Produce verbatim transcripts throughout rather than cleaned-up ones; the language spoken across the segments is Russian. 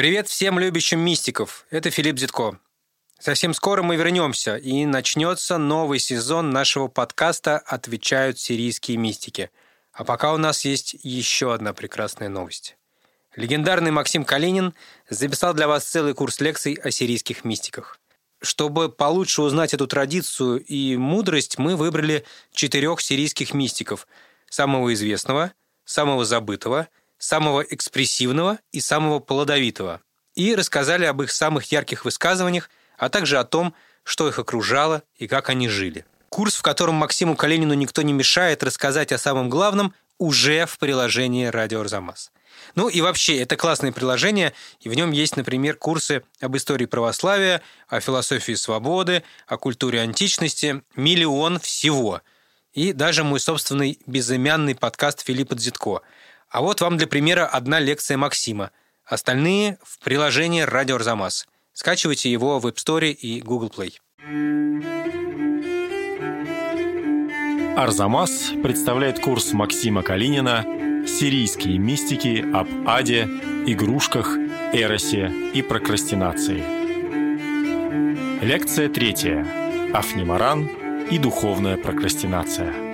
Привет всем любящим мистиков, это Филипп Дзитко. Совсем скоро мы вернемся, и начнется новый сезон нашего подкаста «Отвечают сирийские мистики». А пока у нас есть еще одна прекрасная новость. Легендарный Максим Калинин записал для вас целый курс лекций о сирийских мистиках. Чтобы получше узнать эту традицию и мудрость, мы выбрали четырех сирийских мистиков. Самого известного, самого забытого, самого экспрессивного и самого плодовитого. И рассказали об их самых ярких высказываниях, а также о том, что их окружало и как они жили. Курс, в котором Максиму Калинину никто не мешает рассказать о самом главном, уже в приложении «Радио Арзамас». Ну и вообще, это классное приложение, и в нем есть, например, курсы об истории православия, о философии свободы, о культуре античности, миллион всего. И даже мой собственный безымянный подкаст Филиппа Дзитко. А вот вам для примера одна лекция Максима. Остальные в приложении «Радио Арзамас». Скачивайте его в App Store и Google Play. Арзамас представляет курс Максима Калинина «Сирийские мистики об аде, игрушках, эросе и прокрастинации». Лекция третья. Афнимаран и духовная прокрастинация.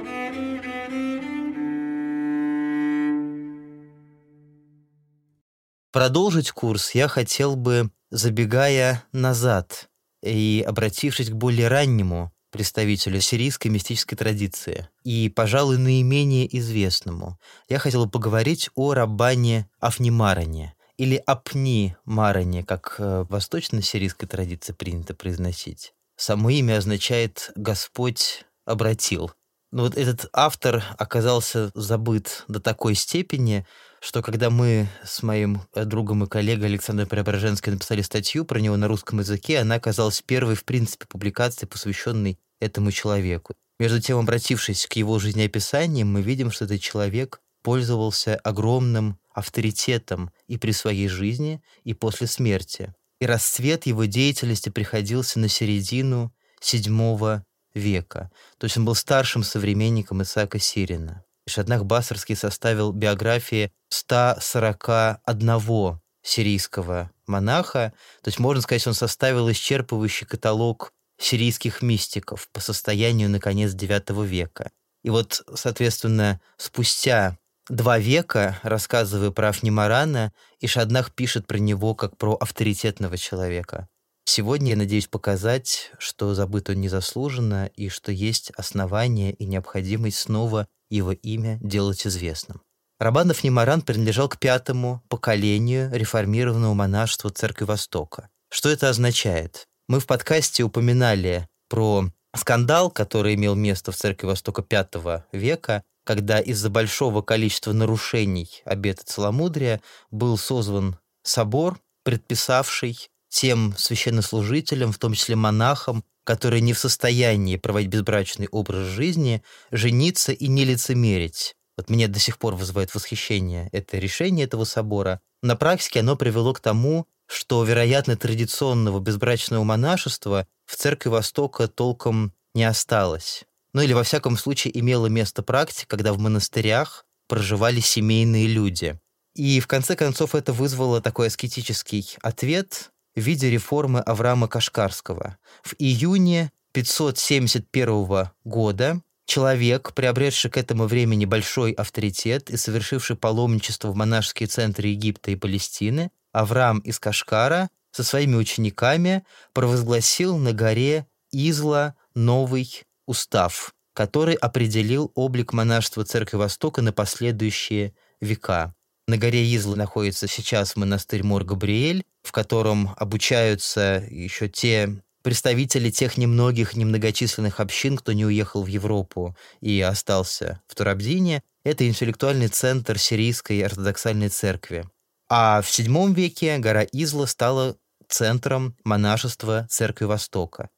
Продолжить курс я хотел бы, забегая назад и обратившись к более раннему представителю сирийской мистической традиции и, пожалуй, наименее известному. Я хотел бы поговорить о раббане Афнимаране или Апни-Маране, как в восточно-сирийской традиции принято произносить. Само имя означает «Господь обратил». Но вот этот автор оказался забыт до такой степени, что когда мы с моим другом и коллегой Александром Преображенским написали статью про него на русском языке, она оказалась первой, в принципе, публикацией, посвященной этому человеку. Между тем, обратившись к его жизнеописаниям, мы видим, что этот человек пользовался огромным авторитетом и при своей жизни, и после смерти. И расцвет его деятельности приходился на середину седьмого века. То есть он был старшим современником Исаака Сирина. Ишаднах Басарский составил биографии ста сорока одного сирийского монаха. То есть, можно сказать, он составил исчерпывающий каталог сирийских мистиков по состоянию на конец девятого века. И вот, соответственно, спустя два века, рассказывая про Афнимарана, Ишаднах пишет про него как про авторитетного человека. Сегодня я надеюсь показать, что забыто незаслуженно и что есть основания и необходимость снова его имя делать известным. Раббан Афнимаран принадлежал к пятому поколению реформированного монашества Церкви Востока. Что это означает? Мы в подкасте упоминали про скандал, который имел место в Церкви Востока пятого века, когда из-за большого количества нарушений обета целомудрия был созван собор, предписавший тем священнослужителям, в том числе монахам, которые не в состоянии проводить безбрачный образ жизни, жениться и не лицемерить. Вот меня до сих пор вызывает восхищение это решение этого собора. На практике оно привело к тому, что, вероятно, традиционного безбрачного монашества в Церкви Востока толком не осталось. Ну или, во всяком случае, имела место практика, когда в монастырях проживали семейные люди. И, в конце концов, это вызвало такой аскетический ответ в виде реформы Авраама Кашкарского. В июне пятьсот семьдесят первого года человек, приобретший к этому времени большой авторитет и совершивший паломничество в монашеские центры Египта и Палестины, Авраам из Кашкара со своими учениками провозгласил на горе Изла новый устав, который определил облик монашества Церкви Востока на последующие века. На горе Изла находится сейчас монастырь Мор Габриэль, в котором обучаются еще те представители тех немногих, немногочисленных общин, кто не уехал в Европу и остался в Турабзине. Это интеллектуальный центр сирийской ортодоксальной церкви. А в седьмом веке гора Изла стала центром монашества Церкви Востока.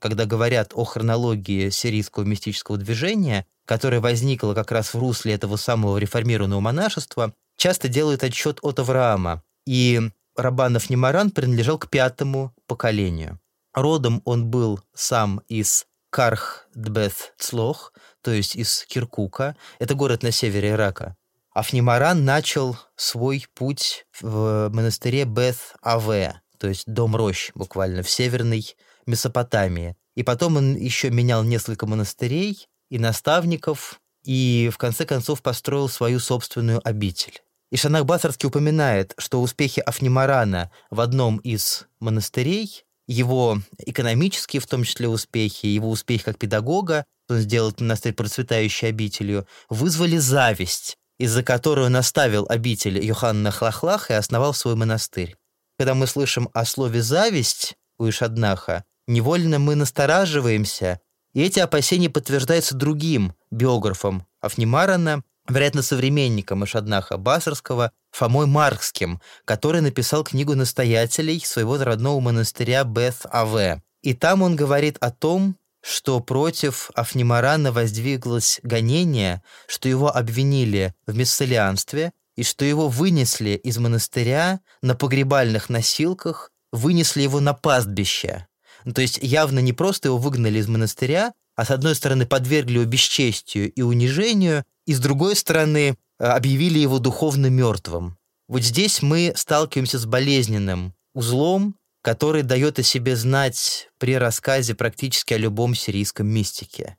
Когда говорят о хронологии сирийского мистического движения, которое возникло как раз в русле этого самого реформированного монашества, часто делают отсчет от Авраама. И раббан Афнимаран принадлежал к пятому поколению. Родом он был сам из Карх-Дбет-Цлох, то есть из Киркука. Это город на севере Ирака. Афнимаран начал свой путь в монастыре Бет-Аве, то есть дом рощ буквально, в северной Месопотамии. И потом он еще менял несколько монастырей и наставников, и в конце концов построил свою собственную обитель. Ишаднах Басарский упоминает, что успехи Афнимарана в одном из монастырей, его экономические, в том числе, успехи, его успех как педагога, он сделал монастырь процветающей обителью, вызвали зависть, из-за которой он оставил обитель Йоханна Хлахлаха и основал свой монастырь. Когда мы слышим о слове «зависть» у Ишаднаха, невольно мы настораживаемся, и эти опасения подтверждаются другим биографом Афнимарана, вероятно, современником Ишаднаха Басарского, Фомой Маркским, который написал книгу настоятелей своего родного монастыря Бет-Аве. И там он говорит о том, что против Афнимарана воздвиглось гонение, что его обвинили в миссалианстве и что его вынесли из монастыря на погребальных носилках, вынесли его на пастбище. То есть явно не просто его выгнали из монастыря, а с одной стороны подвергли его бесчестию и унижению, и с другой стороны объявили его духовно мертвым. Вот здесь мы сталкиваемся с болезненным узлом, который дает о себе знать при рассказе практически о любом сирийском мистике.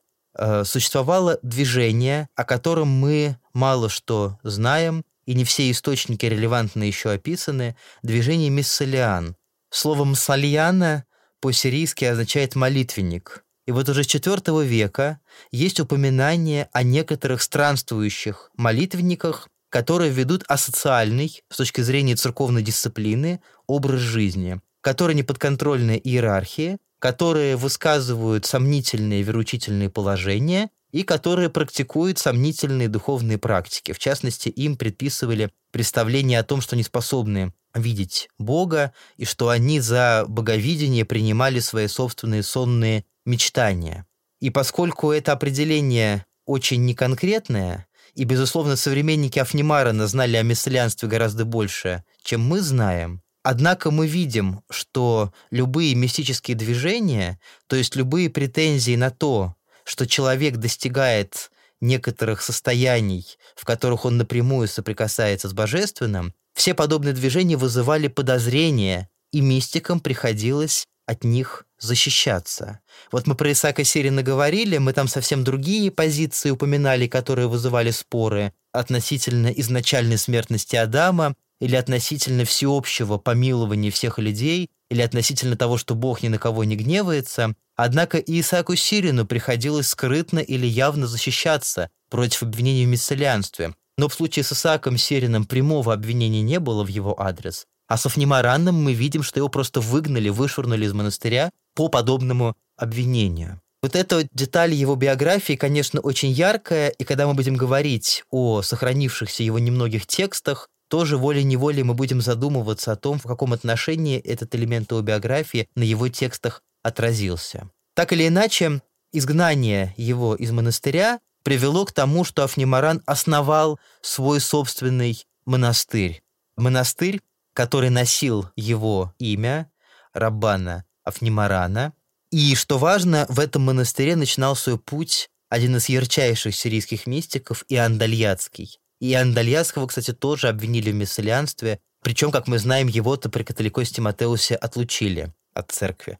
Существовало движение, о котором мы мало что знаем, и не все источники релевантно еще описаны, движение Миссалиан. Слово «миссалиана» по-сирийски означает «молитвенник». И вот уже с четвёртого века есть упоминание о некоторых странствующих молитвенниках, которые ведут асоциальный, с точки зрения церковной дисциплины, образ жизни, которые не подконтрольны иерархии, которые высказывают сомнительные вероучительные положения и которые практикуют сомнительные духовные практики. В частности, им предписывали представление о том, что они способны видеть Бога, и что они за боговидение принимали свои собственные сонные мечтания. И поскольку это определение очень неконкретное, и, безусловно, современники Афнимарана знали о миссалианстве гораздо больше, чем мы знаем, однако мы видим, что любые мистические движения, то есть любые претензии на то, что человек достигает некоторых состояний, в которых он напрямую соприкасается с божественным, все подобные движения вызывали подозрения, и мистикам приходилось от них защищаться. Вот мы про Исаака Сирина говорили, мы там совсем другие позиции упоминали, которые вызывали споры относительно изначальной смертности Адама или относительно всеобщего помилования всех людей, или относительно того, что Бог ни на кого не гневается. Однако и Исааку Сирину приходилось скрытно или явно защищаться против обвинений в миссалианстве. Но в случае с Исааком Сирином прямого обвинения не было в его адрес. А с Афнимараном мы видим, что его просто выгнали, вышвырнули из монастыря по подобному обвинению. Вот эта деталь его биографии, конечно, очень яркая, и когда мы будем говорить о сохранившихся его немногих текстах, тоже волей-неволей мы будем задумываться о том, в каком отношении этот элемент его биографии на его текстах отразился. Так или иначе, изгнание его из монастыря привело к тому, что Афнимаран основал свой собственный монастырь. Монастырь, который носил его имя, Раббана Афнимарана. И, что важно, в этом монастыре начинал свой путь один из ярчайших сирийских мистиков Иоанн Дальятский. Иоанна Дальятского, кстати, тоже обвинили в миссалианстве, причем, как мы знаем, его-то при католикости Маттеусе отлучили от церкви.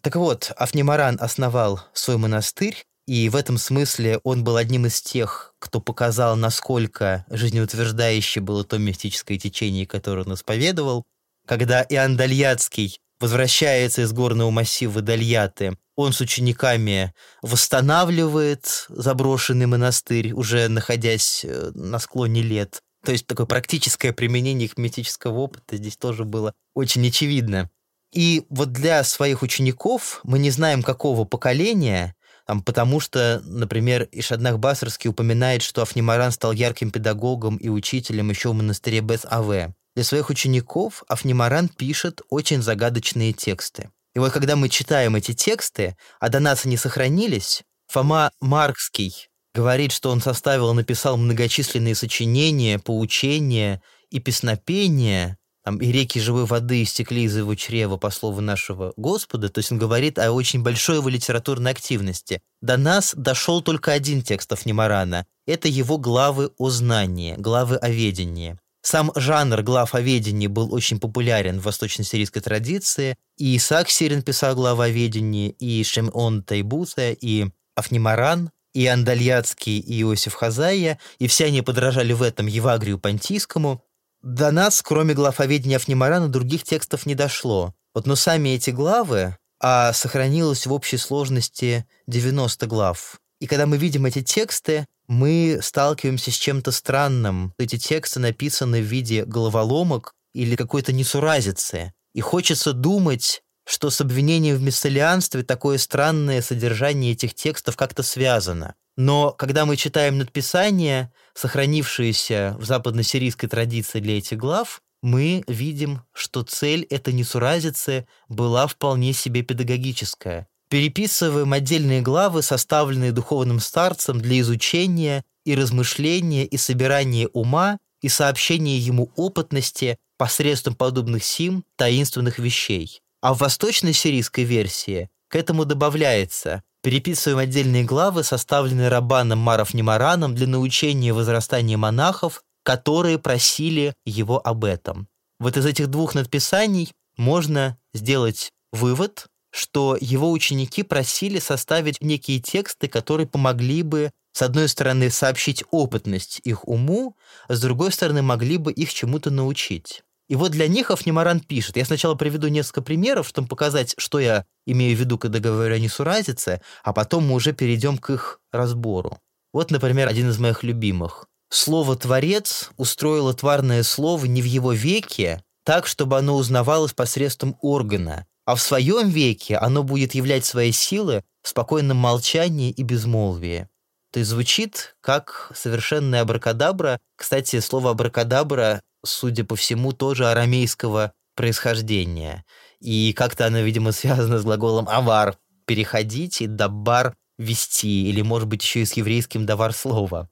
Так вот, Афнимаран основал свой монастырь, и в этом смысле он был одним из тех, кто показал, насколько жизнеутверждающе было то мистическое течение, которое он исповедовал. Когда Иоанн Дальятский возвращается из горного массива Дальяты, он с учениками восстанавливает заброшенный монастырь, уже находясь на склоне лет. То есть такое практическое применение их мистического опыта здесь тоже было очень очевидно. И вот для своих учеников, мы не знаем, какого поколения, Там, потому что, например, Ишаднах Басарский упоминает, что Афнимаран стал ярким педагогом и учителем еще в монастыре Бет-Аве. Для своих учеников Афнимаран пишет очень загадочные тексты. И вот когда мы читаем эти тексты, а до нас они сохранились, Фома Маркский говорит, что он составил и написал многочисленные сочинения, поучения и песнопения, там, и реки живой воды истекли из его чрева по слову нашего Господа, то есть он говорит о очень большой его литературной активности. До нас дошел только один текст Афнимарана. Это его главы о знании, главы о ведении. Сам жанр глав о ведении был очень популярен в восточно-сирийской традиции, и Исаак Сирин писал главы о ведении, и Шимон Тайбута, и Афнимаран, и Иоанн Дальятский, и Иосиф Хазая, и все они подражали в этом Евагрию Понтийскому. До нас, кроме глав о ведении Афнимарана, других текстов не дошло. Вот, но сами эти главы, а сохранилось в общей сложности девяносто глав. И когда мы видим эти тексты, мы сталкиваемся с чем-то странным. Эти тексты написаны в виде головоломок или какой-то несуразицы. И хочется думать, что с обвинением в миссалианстве такое странное содержание этих текстов как-то связано. Но когда мы читаем надписания, сохранившиеся в западно-сирийской традиции для этих глав, мы видим, что цель этой несуразицы была вполне себе педагогическая. Переписываем отдельные главы, составленные духовным старцем для изучения и размышления, и собирания ума, и сообщения ему опытности посредством подобных сим таинственных вещей. А в восточно-сирийской версии к этому добавляется: переписываем отдельные главы, составленные рабаном Афнимараном для научения и возрастания монахов, которые просили его об этом. Вот из этих двух надписаний можно сделать вывод, что его ученики просили составить некие тексты, которые помогли бы, с одной стороны, сообщить опытность их уму, а с другой стороны, могли бы их чему-то научить. И вот для них Афнимаран пишет. Я сначала приведу несколько примеров, чтобы показать, что я имею в виду, когда говорю о несуразице, а потом мы уже перейдем к их разбору. Вот, например, один из моих любимых. «Слово «творец» устроило тварное слово не в его веке, так, чтобы оно узнавалось посредством органа, а в своем веке оно будет являть свои силы в спокойном молчании и безмолвии». То есть звучит как совершенная абракадабра. Кстати, слово «абракадабра», судя по всему, тоже арамейского происхождения. И как-то оно, видимо, связано с глаголом «авар» – «переходить» и «даббар» – «вести», или, может быть, еще и с еврейским «давар» слова.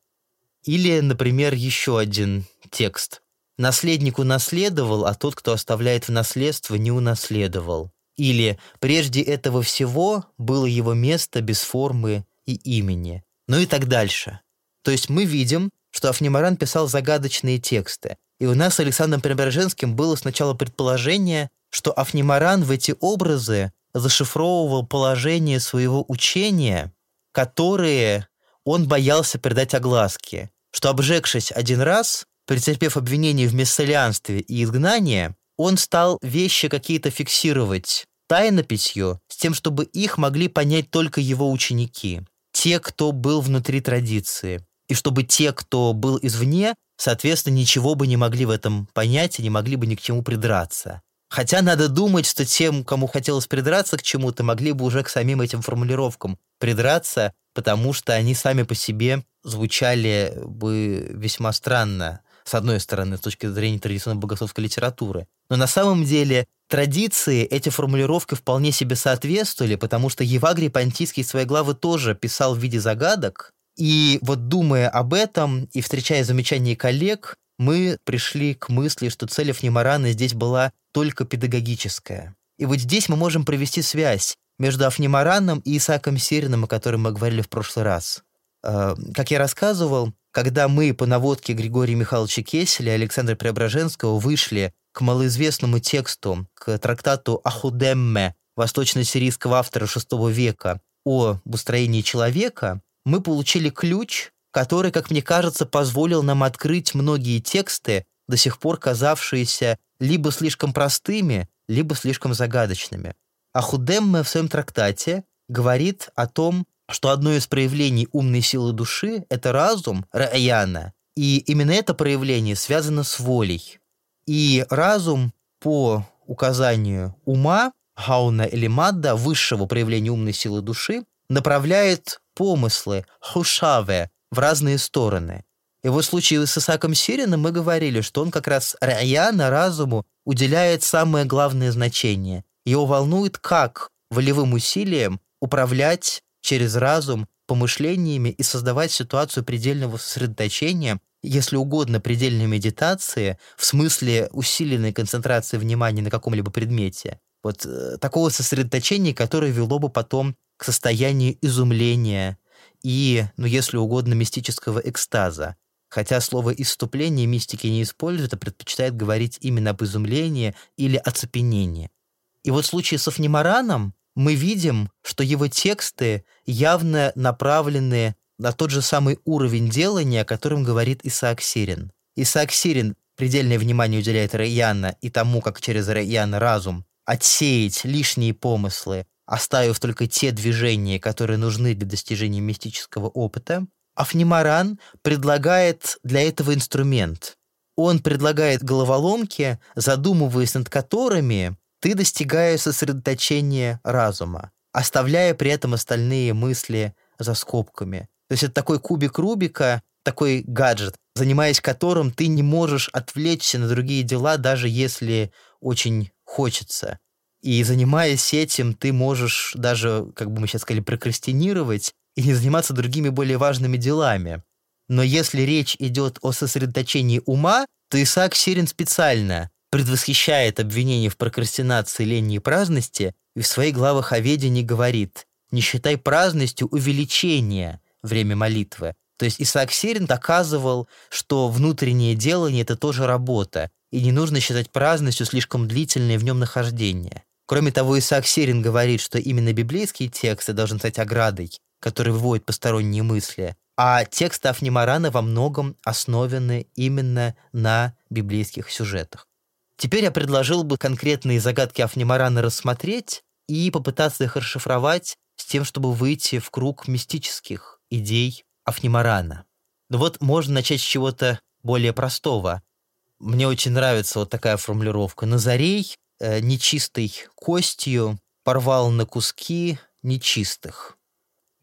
Или, например, еще один текст. «Наследник унаследовал, а тот, кто оставляет в наследство, не унаследовал». Или «прежде этого всего было его место без формы и имени». Ну и так дальше. То есть мы видим, что Афнимаран писал загадочные тексты. И у нас с Александром Преображенским было сначала предположение, что Афнимаран в эти образы зашифровывал положение своего учения, которые он боялся придать огласке, что, обжегшись один раз, претерпев обвинение в мессалианстве и изгнание, он стал вещи какие-то фиксировать тайнописью с тем, чтобы их могли понять только его ученики, те, кто был внутри традиции, и чтобы те, кто был извне, соответственно, ничего бы не могли в этом понять и не могли бы ни к чему придраться. Хотя надо думать, что тем, кому хотелось придраться к чему-то, могли бы уже к самим этим формулировкам придраться, потому что они сами по себе звучали бы весьма странно, с одной стороны, с точки зрения традиционной богословской литературы. Но на самом деле традиции эти формулировки вполне себе соответствовали, потому что Евагрий Понтийский свои главы тоже писал в виде загадок. И вот, думая об этом и встречая замечания коллег, мы пришли к мысли, что цель Афнимарана здесь была только педагогическая. И вот здесь мы можем провести связь между Афнимараном и Исааком Сирином, о котором мы говорили в прошлый раз. Как я рассказывал, когда мы по наводке Григория Михайловича Кесселя и Александра Преображенского вышли к малоизвестному тексту, к трактату «Ахудемме» восточно-сирийского автора шестого века о устроении человека, мы получили ключ, который, как мне кажется, позволил нам открыть многие тексты, до сих пор казавшиеся либо слишком простыми, либо слишком загадочными. Ахудемме в своем трактате говорит о том, что одно из проявлений умной силы души – это разум, ра'яна, и именно это проявление связано с волей. И разум, по указанию ума, хауна или мадда, высшего проявления умной силы души, направляет помыслы, хушаве, в разные стороны. И вот в случае с Исааком Сириным мы говорили, что он как раз ра'яна, разуму, уделяет самое главное значение. Его волнует, как волевым усилием управлять через разум помышлениями и создавать ситуацию предельного сосредоточения, если угодно, предельной медитации, в смысле усиленной концентрации внимания на каком-либо предмете. Вот э, такого сосредоточения, которое вело бы потом к состоянию изумления и, ну, если угодно, мистического экстаза. Хотя слово «исступление» мистики не используют, а предпочитают говорить именно об изумлении или оцепенении. И вот в случае с Афнимараном мы видим, что его тексты явно направлены на тот же самый уровень делания, о котором говорит Исаак Сирин. Исаак Сирин предельное внимание уделяет Раяна и тому, как через Раяна разум отсеять лишние помыслы, оставив только те движения, которые нужны для достижения мистического опыта. Афнимаран предлагает для этого инструмент. Он предлагает головоломки, задумываясь над которыми ты достигаешь сосредоточения разума, оставляя при этом остальные мысли за скобками. То есть это такой кубик Рубика, такой гаджет, занимаясь которым ты не можешь отвлечься на другие дела, даже если очень хочется. И занимаясь этим, ты можешь даже, как бы мы сейчас сказали, прокрастинировать и не заниматься другими более важными делами. Но если речь идет о сосредоточении ума, то Исаак Сирин специально предвосхищает обвинение в прокрастинации, лени и праздности, и в своих главах о ведении говорит: «Не считай праздностью увеличение время молитвы». То есть Исаак Сирин доказывал, что внутреннее делание – это тоже работа, и не нужно считать праздностью слишком длительное в нем нахождение. Кроме того, Исаак Сирин говорит, что именно библейские тексты должны стать оградой, которая выводит посторонние мысли, а тексты Афнимарана во многом основаны именно на библейских сюжетах. Теперь я предложил бы конкретные загадки Афнимарана рассмотреть и попытаться их расшифровать с тем, чтобы выйти в круг мистических идей Афнимарана. Но вот можно начать с чего-то более простого. Мне очень нравится вот такая формулировка. «Назарей э, нечистой костью порвал на куски нечистых».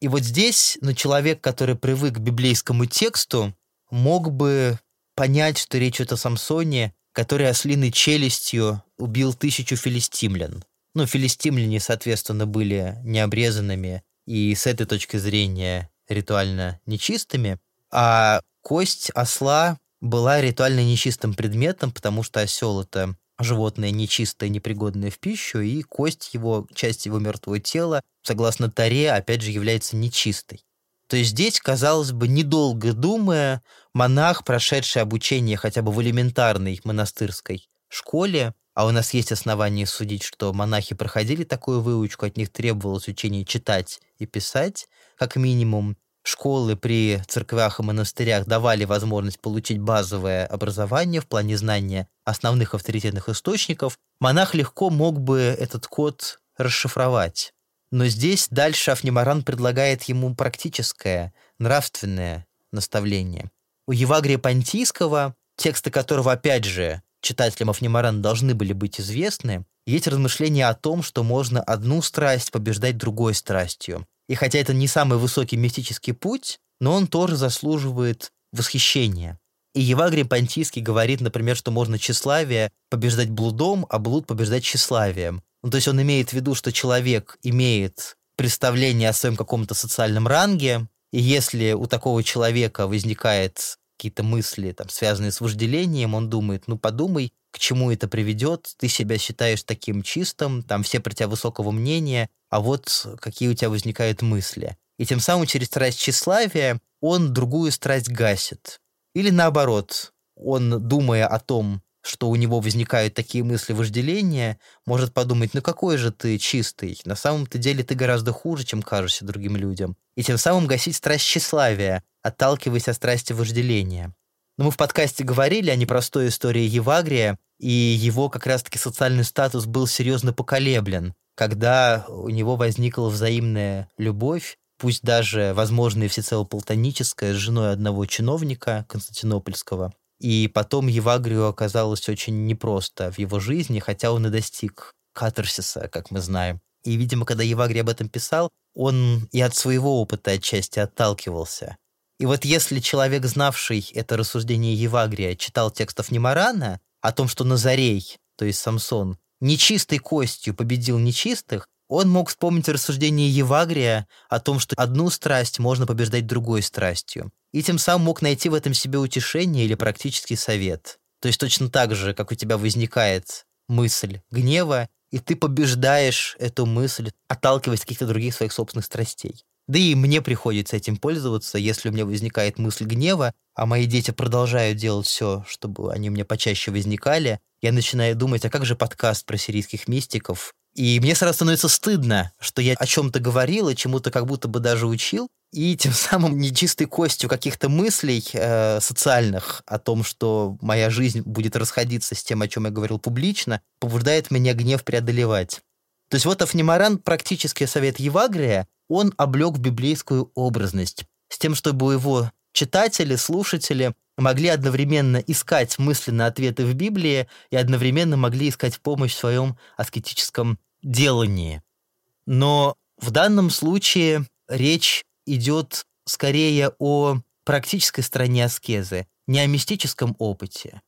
И вот здесь, ну, человек, который привык к библейскому тексту, мог бы понять, что речь идет о Самсоне, который ослиной челюстью убил тысячу филистимлян. Ну, филистимляне, соответственно, были необрезанными и с этой точки зрения ритуально нечистыми, а кость осла была ритуально нечистым предметом, потому что осел — это животное нечистое, непригодное в пищу, и кость его, часть его мертвого тела, согласно Торе, опять же, является нечистой. То есть здесь, казалось бы, недолго думая, монах, прошедший обучение хотя бы в элементарной монастырской школе, а у нас есть основания судить, что монахи проходили такую выучку, от них требовалось учение читать и писать, как минимум. Школы при церквях и монастырях давали возможность получить базовое образование в плане знания основных авторитетных источников. Монах легко мог бы этот код расшифровать. Но здесь дальше Афнимаран предлагает ему практическое, нравственное наставление. У Евагрия Понтийского, тексты которого, опять же, читателям Афнимарана должны были быть известны, есть размышления о том, что можно одну страсть побеждать другой страстью. И хотя это не самый высокий мистический путь, но он тоже заслуживает восхищения. И Евагрий Понтийский говорит, например, что можно тщеславие побеждать блудом, а блуд побеждать тщеславием. Ну, то есть он имеет в виду, что человек имеет представление о своем каком-то социальном ранге, и если у такого человека возникают какие-то мысли, там, связанные с вожделением, он думает: ну подумай, к чему это приведет, ты себя считаешь таким чистым, там все про тебя высокого мнения, а вот какие у тебя возникают мысли. И тем самым через страсть тщеславия он другую страсть гасит. Или наоборот, он, думая о том, что у него возникают такие мысли вожделения, может подумать: ну какой же ты чистый, на самом-то деле ты гораздо хуже, чем кажешься другим людям. И тем самым гасить страсть тщеславия, отталкиваясь от страсти вожделения. Но мы в подкасте говорили о непростой истории Евагрия, и его как раз-таки социальный статус был серьезно поколеблен, когда у него возникла взаимная любовь, пусть даже, возможно, и всецело платоническая, с женой одного чиновника константинопольского. И потом Евагрию оказалось очень непросто в его жизни, хотя он и достиг катарсиса, как мы знаем. И, видимо, когда Евагрий об этом писал, он и от своего опыта отчасти отталкивался. И вот если человек, знавший это рассуждение Евагрия, читал текст Афнимарана о том, что Назарей, то есть Самсон, нечистой костью победил нечистых, Он мог вспомнить рассуждение Евагрия о том, что одну страсть можно побеждать другой страстью, и тем самым мог найти в этом себе утешение или практический совет. То есть точно так же, как у тебя возникает мысль гнева, и ты побеждаешь эту мысль, отталкиваясь от каких-то других своих собственных страстей. Да и мне приходится этим пользоваться, если у меня возникает мысль гнева, а мои дети продолжают делать все, чтобы они у меня почаще возникали, я начинаю думать, а как же подкаст про сирийских мистиков? И мне сразу становится стыдно, что я о чем-то говорил и чему-то как будто бы даже учил, и тем самым нечистой костью каких-то мыслей э, социальных о том, что моя жизнь будет расходиться с тем, о чем я говорил публично, побуждает меня гнев преодолевать. То есть вот Афнимаран, практический совет Евагрия, он облег библейскую образность с тем, чтобы его читатели, слушатели могли одновременно искать мысленно ответы в Библии и одновременно могли искать помощь в своем аскетическом делании. Но в данном случае речь идет скорее о практической стороне аскезы, не о мистическом опыте.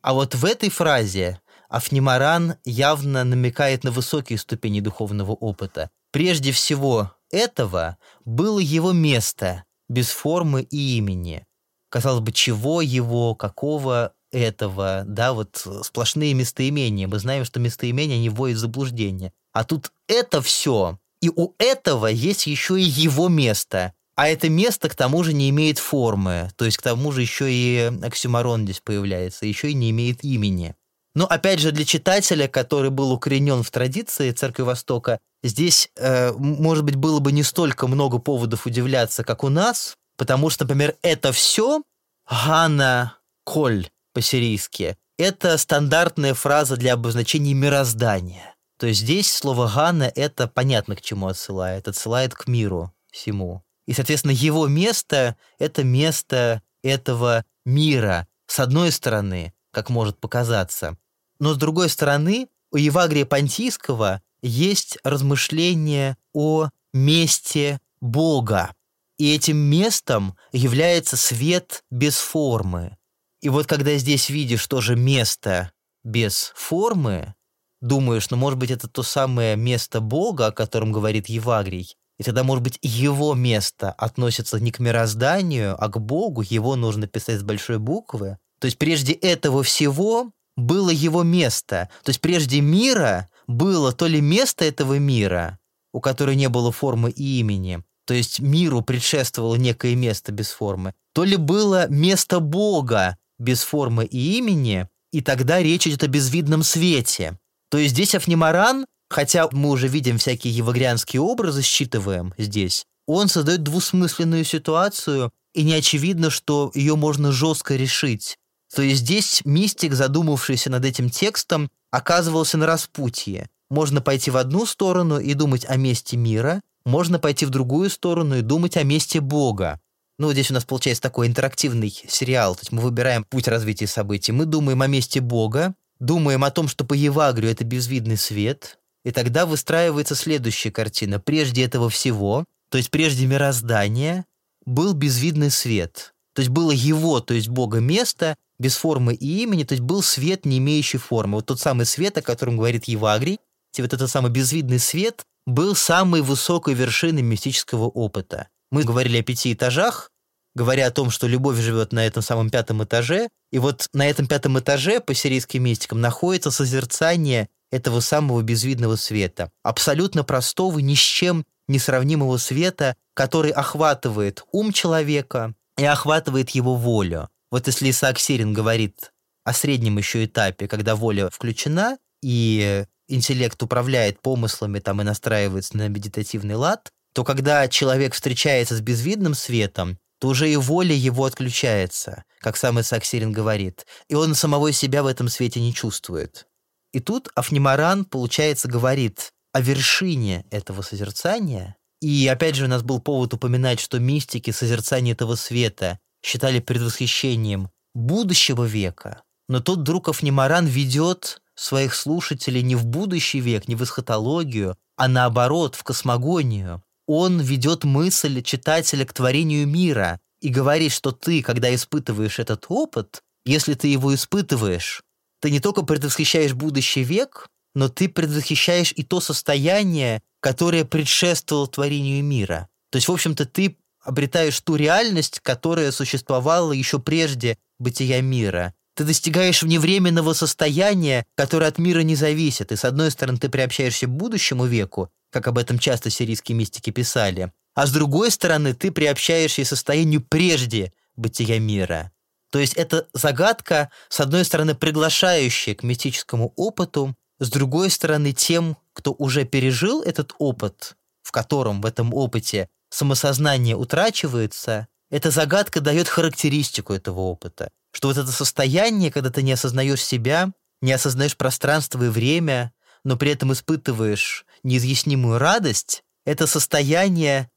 А вот в этой фразе Афнимаран явно намекает на высокие ступени духовного опыта. Прежде всего, этого было его место, без формы и имени. Казалось бы, чего его, какого этого, да, вот сплошные местоимения. Мы знаем, что местоимения, они вводят заблуждение. А тут это все, и у этого есть еще и его место. А это место, к тому же, не имеет формы. То есть, к тому же, еще и оксюморон здесь появляется, еще и не имеет имени. Но, опять же, для читателя, который был укоренен в традиции Церкви Востока, здесь, э, может быть, было бы не столько много поводов удивляться, как у нас, потому что, например, это все «гана коль» по-сирийски. Это стандартная фраза для обозначения мироздания. То есть здесь слово «гана» — это понятно, к чему отсылает. Отсылает к миру всему. И, соответственно, его место — это место этого мира, с одной стороны, как может показаться. Но с другой стороны, у Евагрия Понтийского есть размышление о месте Бога. И этим местом является свет без формы. И вот когда здесь видишь тоже место без формы, думаешь, ну, может быть, это то самое место Бога, о котором говорит Евагрий, и тогда, может быть, его место относится не к мирозданию, а к Богу, его нужно писать с большой буквы. То есть прежде этого всего было его место. То есть прежде мира было то ли место этого мира, у которого не было формы и имени, то есть миру предшествовало некое место без формы, то ли было место Бога без формы и имени, и тогда речь идет о безвидном свете. То есть здесь Афнимаран, хотя мы уже видим всякие евагрианские образы, считываем здесь, он создает двусмысленную ситуацию, и не очевидно, что ее можно жестко решить. То есть здесь мистик, задумавшийся над этим текстом, оказывался на распутье. Можно пойти в одну сторону и думать о месте мира, можно пойти в другую сторону и думать о месте Бога. Ну, здесь у нас получается такой интерактивный сериал, то есть мы выбираем путь развития событий. Мы думаем о месте Бога, думаем о том, что по Евагрию это безвидный свет, и тогда выстраивается следующая картина. Прежде этого всего, то есть прежде мироздания, был безвидный свет. То есть было его, то есть Бога, место без формы и имени, то есть был свет, не имеющий формы. Вот тот самый свет, о котором говорит Евагрий, вот этот самый безвидный свет был самой высокой вершиной мистического опыта. Мы говорили о пяти этажах, говоря о том, что любовь живет на этом самом пятом этаже, и вот на этом пятом этаже, по сирийским мистикам, находится созерцание этого самого безвидного света, абсолютно простого, ни с чем несравнимого света, который охватывает ум человека и охватывает его волю. Вот если Исаак Сирин говорит о среднем еще этапе, когда воля включена, и интеллект управляет помыслами там, и настраивается на медитативный лад, то когда человек встречается с безвидным светом, то уже и воля его отключается, как сам Исаак Сирин говорит, и он самого себя в этом свете не чувствует. И тут Афнимаран, получается, говорит о вершине этого созерцания, и опять же у нас был повод упоминать, что мистики созерцание этого света считали предвосхищением будущего века, но тут вдруг Афнимаран ведет своих слушателей не в будущий век, не в эсхатологию, а наоборот, в космогонию. Он ведет мысль читателя к творению мира и говорит, что ты, когда испытываешь этот опыт, если ты его испытываешь, ты не только предвосхищаешь будущий век, но ты предвосхищаешь и то состояние, которое предшествовало творению мира. То есть, в общем-то, ты обретаешь ту реальность, которая существовала еще прежде бытия мира. Ты достигаешь вневременного состояния, которое от мира не зависит. И, с одной стороны, ты приобщаешься к будущему веку, как об этом часто сирийские мистики писали, а с другой стороны, ты приобщаешься и состоянию прежде бытия мира. То есть это загадка, с одной стороны, приглашающая к мистическому опыту, с другой стороны, тем, кто уже пережил этот опыт, в котором в этом опыте самосознание утрачивается, эта загадка дает характеристику этого опыта. Что вот это состояние, когда ты не осознаешь себя, не осознаешь пространство и время, но при этом испытываешь неизъяснимую радость, это состояние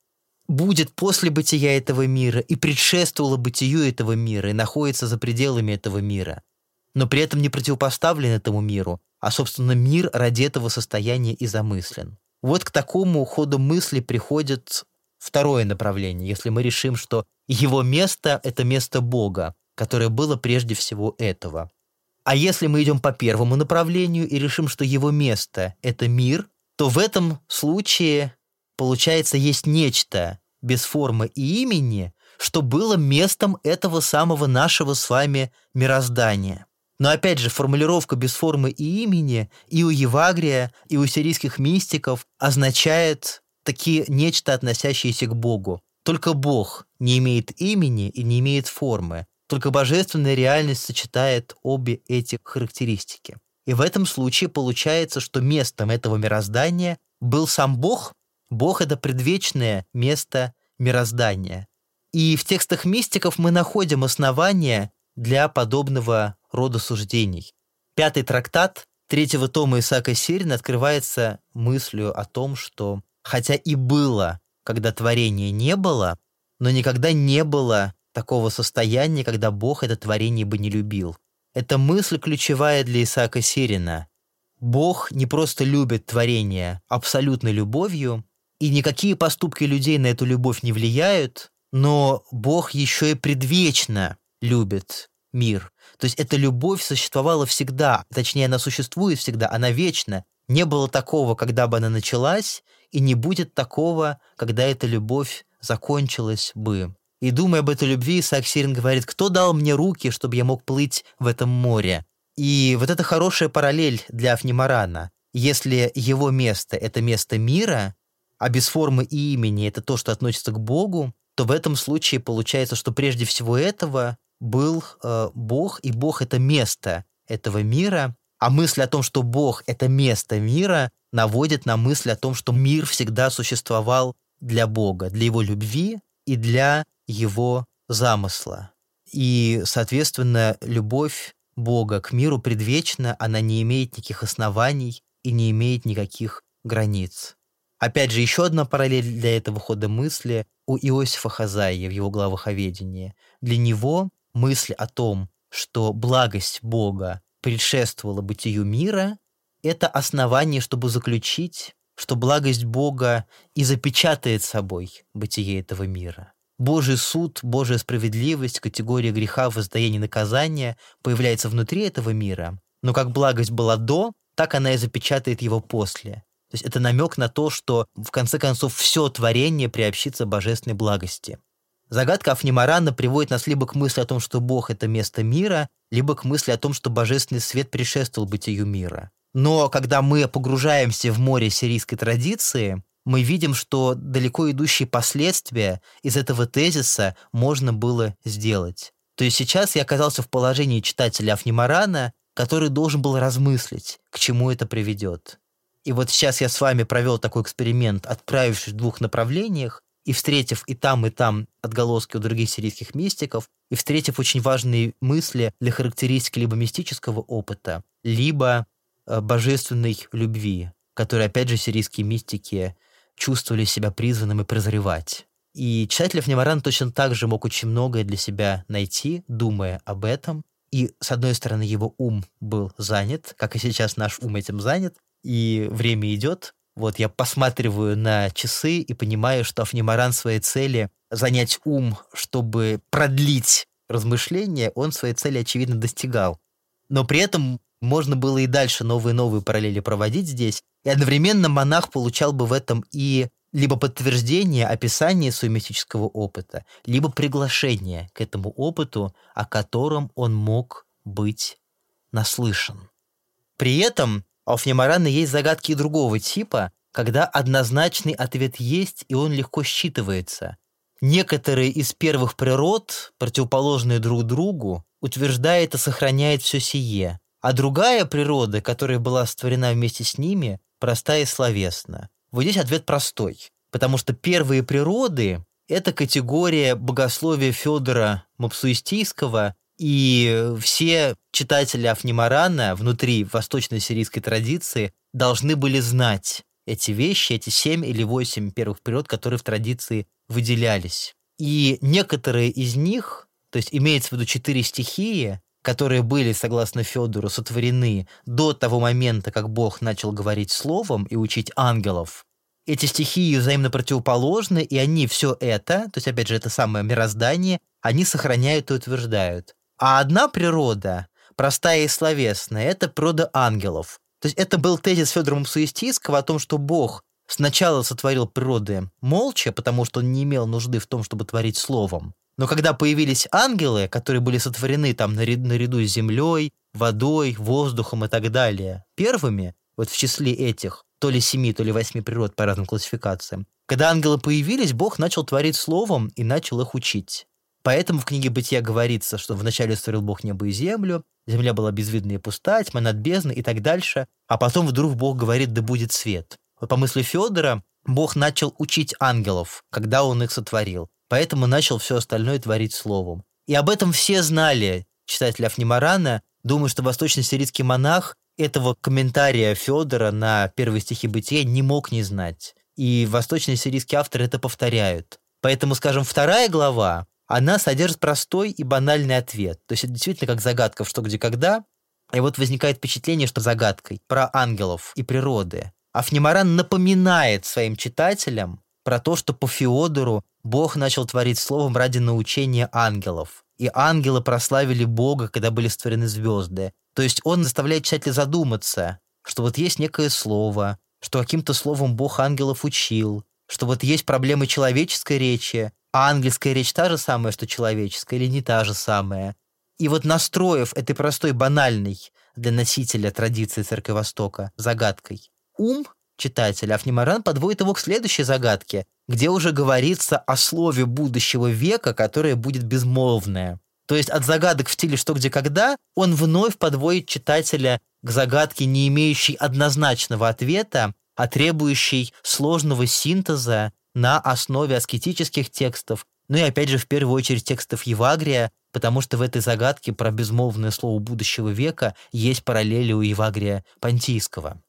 будет после бытия этого мира и предшествовало бытию этого мира и находится за пределами этого мира, но при этом не противопоставлен этому миру, а, собственно, мир ради этого состояния и замыслен. Вот к такому ходу мысли приходит второе направление, если мы решим, что его место – это место Бога, которое было прежде всего этого. А если мы идем по первому направлению и решим, что его место – это мир, то в этом случае, получается, есть нечто без формы и имени, что было местом этого самого нашего с вами мироздания. Но опять же, формулировка без формы и имени и у Евагрия, и у сирийских мистиков означает такие нечто, относящееся к Богу. Только Бог не имеет имени и не имеет формы. Только божественная реальность сочетает обе эти характеристики. И в этом случае получается, что местом этого мироздания был сам Бог. Бог — это предвечное место мироздания. И в текстах мистиков мы находим основания для подобного рода суждений. Пятый трактат третьего тома Исаака Сирина открывается мыслью о том, что хотя и было, когда творения не было, но никогда не было такого состояния, когда Бог это творение бы не любил. Эта мысль ключевая для Исаака Сирина. Бог не просто любит творение абсолютной любовью, и никакие поступки людей на эту любовь не влияют, но Бог еще и предвечно любит мир. То есть эта любовь существовала всегда, точнее, она существует всегда, она вечна. Не было такого, когда бы она началась, и не будет такого, когда эта любовь закончилась бы. И думая об этой любви, Исаак Сирин говорит: «Кто дал мне руки, чтобы я мог плыть в этом море?» И вот это хорошая параллель для Афнимарана. Если его место – это место мира, а без формы и имени – это то, что относится к Богу, то в этом случае получается, что прежде всего этого был э, Бог, и Бог – это место этого мира, а мысль о том, что Бог – это место мира, наводит на мысль о том, что мир всегда существовал для Бога, для его любви и для его замысла. И, соответственно, любовь Бога к миру предвечна, она не имеет никаких оснований и не имеет никаких границ. Опять же, еще одна параллель для этого хода мысли у Иосифа Хазая в его главах о ведении. Для него мысль о том, что благость Бога предшествовала бытию мира, это основание, чтобы заключить, что благость Бога и запечатает собой бытие этого мира. Божий суд, Божья справедливость, категория греха, воздаяния, наказания появляется внутри этого мира, но как благость была до, так она и запечатает его после. То есть это намек на то, что в конце концов все творение приобщится божественной благости. Загадка Афнимарана приводит нас либо к мысли о том, что Бог – это место мира, либо к мысли о том, что божественный свет предшествовал бытию мира. Но когда мы погружаемся в море сирийской традиции, мы видим, что далеко идущие последствия из этого тезиса можно было сделать. То есть сейчас я оказался в положении читателя Афнимарана, который должен был размыслить, к чему это приведет. И вот сейчас я с вами провел такой эксперимент, отправившись в двух направлениях и встретив и там, и там отголоски у других сирийских мистиков, и встретив очень важные мысли для характеристики либо мистического опыта, либо божественной любви, которой, опять же, сирийские мистики чувствовали себя призванным и прозревать. И читатель Афнимаран точно так же мог очень многое для себя найти, думая об этом. И, с одной стороны, его ум был занят, как и сейчас наш ум этим занят, и время идет. Вот я посматриваю на часы и понимаю, что Афнимаран своей цели занять ум, чтобы продлить размышления, он своей цели, очевидно, достигал. Но при этом можно было и дальше новые-новые параллели проводить здесь, и одновременно монах получал бы в этом и либо подтверждение, описание своего мистического опыта, либо приглашение к этому опыту, о котором он мог быть наслышан. При этом у Афнимарана есть загадки и другого типа, когда однозначный ответ есть, и он легко считывается. Некоторые из первых природ, противоположные друг другу, утверждает и сохраняет все сие, а другая природа, которая была сотворена вместе с ними, проста и словесна. Вот здесь ответ простой, потому что первые природы – это категория богословия Феодора Мопсуестийского, и все читатели Афнимарана внутри восточной сирийской традиции должны были знать эти вещи, эти семь или восемь первых природ, которые в традиции выделялись. И некоторые из них, то есть имеется в виду четыре стихии, которые были, согласно Феодору, сотворены до того момента, как Бог начал говорить словом и учить ангелов. Эти стихии взаимно противоположны, и они все это, то есть, опять же, это самое мироздание, они сохраняют и утверждают. А одна природа, простая и словесная, это природа ангелов. То есть это был тезис Феодора Мопсуестийского о том, что Бог сначала сотворил природы молча, потому что он не имел нужды в том, чтобы творить словом. Но когда появились ангелы, которые были сотворены там наряду с землей, водой, воздухом и так далее, первыми, вот в числе этих, то ли семи, то ли восьми природ по разным классификациям, когда ангелы появились, Бог начал творить словом и начал их учить. Поэтому в книге «Бытия» говорится, что вначале сотворил Бог небо и землю, земля была безвидна и пуста, тьма над бездной и так дальше, а потом вдруг Бог говорит «да будет свет». Вот по мысли Феодора, Бог начал учить ангелов, когда он их сотворил. Поэтому начал все остальное творить словом. И об этом все знали, читатели Афнимарана. Думаю, что восточно-сирийский монах этого комментария Феодора на первые стихи Бытия не мог не знать. И восточно-сирийские авторы это повторяют. Поэтому, скажем, вторая глава, она содержит простой и банальный ответ. То есть это действительно как загадка в «Что, где, когда». И вот возникает впечатление, что загадкой про ангелов и природы Афнимаран напоминает своим читателям про то, что по Феодору Бог начал творить словом ради научения ангелов. И ангелы прославили Бога, когда были створены звезды. То есть он заставляет читателя задуматься, что вот есть некое слово, что каким-то словом Бог ангелов учил, что вот есть проблемы человеческой речи, а ангельская речь та же самая, что человеческая, или не та же самая. И вот настроив этой простой, банальной для носителя традиции Церкви Востока загадкой ум читателя, Афнимаран подводит его к следующей загадке, где уже говорится о слове будущего века, которое будет безмолвное. То есть от загадок в стиле «что, где, когда» он вновь подводит читателя к загадке, не имеющей однозначного ответа, а требующей сложного синтеза на основе аскетических текстов, ну и опять же в первую очередь текстов Евагрия, потому что в этой загадке про безмолвное слово будущего века есть параллели у Евагрия Понтийского.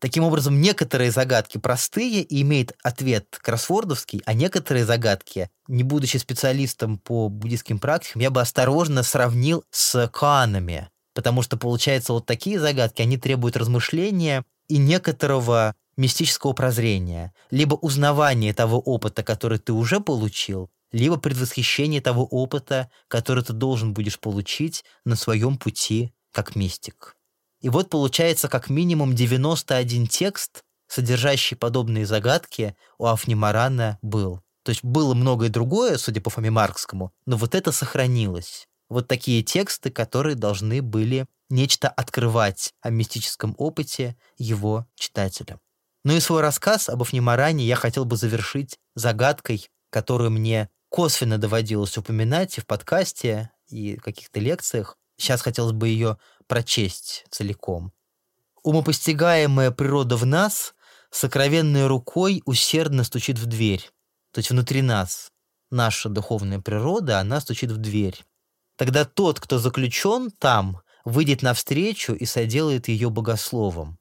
Таким образом, некоторые загадки простые и имеют ответ кроссвордовский, а некоторые загадки, не будучи специалистом по буддийским практикам, я бы осторожно сравнил с коанами, потому что, получается, вот такие загадки, они требуют размышления и некоторого мистического прозрения, либо узнавания того опыта, который ты уже получил, либо предвосхищения того опыта, который ты должен будешь получить на своем пути как мистик. И вот получается как минимум девяносто один текст, содержащий подобные загадки, у Афнимарана был. То есть было многое другое, судя по Фоме Маркскому, но вот это сохранилось. Вот такие тексты, которые должны были нечто открывать о мистическом опыте его читателям. Ну и свой рассказ об Афнимаране я хотел бы завершить загадкой, которую мне косвенно доводилось упоминать и в подкасте, и в каких-то лекциях. Сейчас хотелось бы ее прочесть целиком. «Умопостигаемая природа в нас, сокровенной рукой усердно стучит в дверь». То есть внутри нас. Наша духовная природа, она стучит в дверь. Тогда тот, кто заключен там, выйдет навстречу и соделает ее богословом.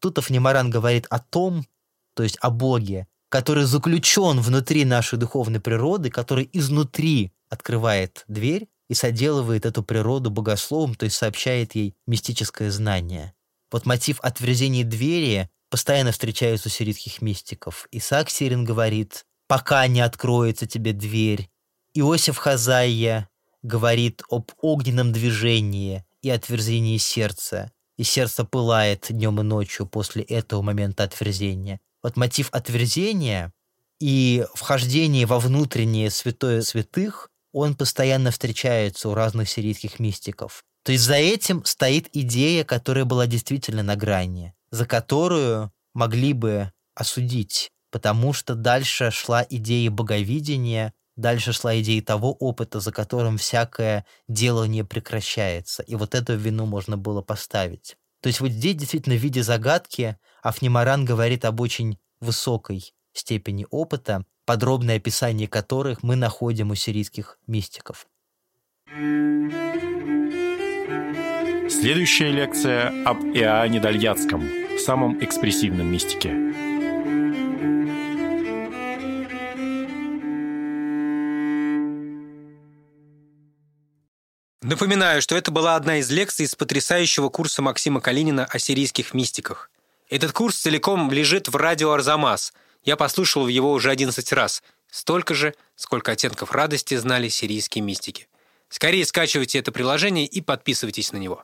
Тут Афнимаран говорит о том, то есть о Боге, который заключен внутри нашей духовной природы, который изнутри открывает дверь и соделывает эту природу богословом, то есть сообщает ей мистическое знание. Вот мотив отверзения двери постоянно встречается у сирийских мистиков. Исаак Сирин говорит «пока не откроется тебе дверь». Иосиф Хазая говорит об огненном движении и отверзении сердца. и сердце пылает днем и ночью после этого момента отверзения. Вот мотив отверзения и вхождения во внутреннее святое святых, он постоянно встречается у разных сирийских мистиков. То есть за этим стоит идея, которая была действительно на грани, за которую могли бы осудить, потому что дальше шла идея боговидения, дальше шла идея того опыта, за которым всякое дело не прекращается. И вот эту вину можно было поставить. То есть вот здесь действительно в виде загадки Афнимаран говорит об очень высокой степени опыта, подробное описание которых мы находим у сирийских мистиков. Следующая лекция об Иоанне Дальятском, самом экспрессивном мистике. Напоминаю, что это была одна из лекций из потрясающего курса Максима Калинина о сирийских мистиках. Этот курс целиком лежит в Радио Арзамас. Я послушал его уже одиннадцать раз. Столько же, сколько оттенков радости знали сирийские мистики. Скорее скачивайте это приложение и подписывайтесь на него.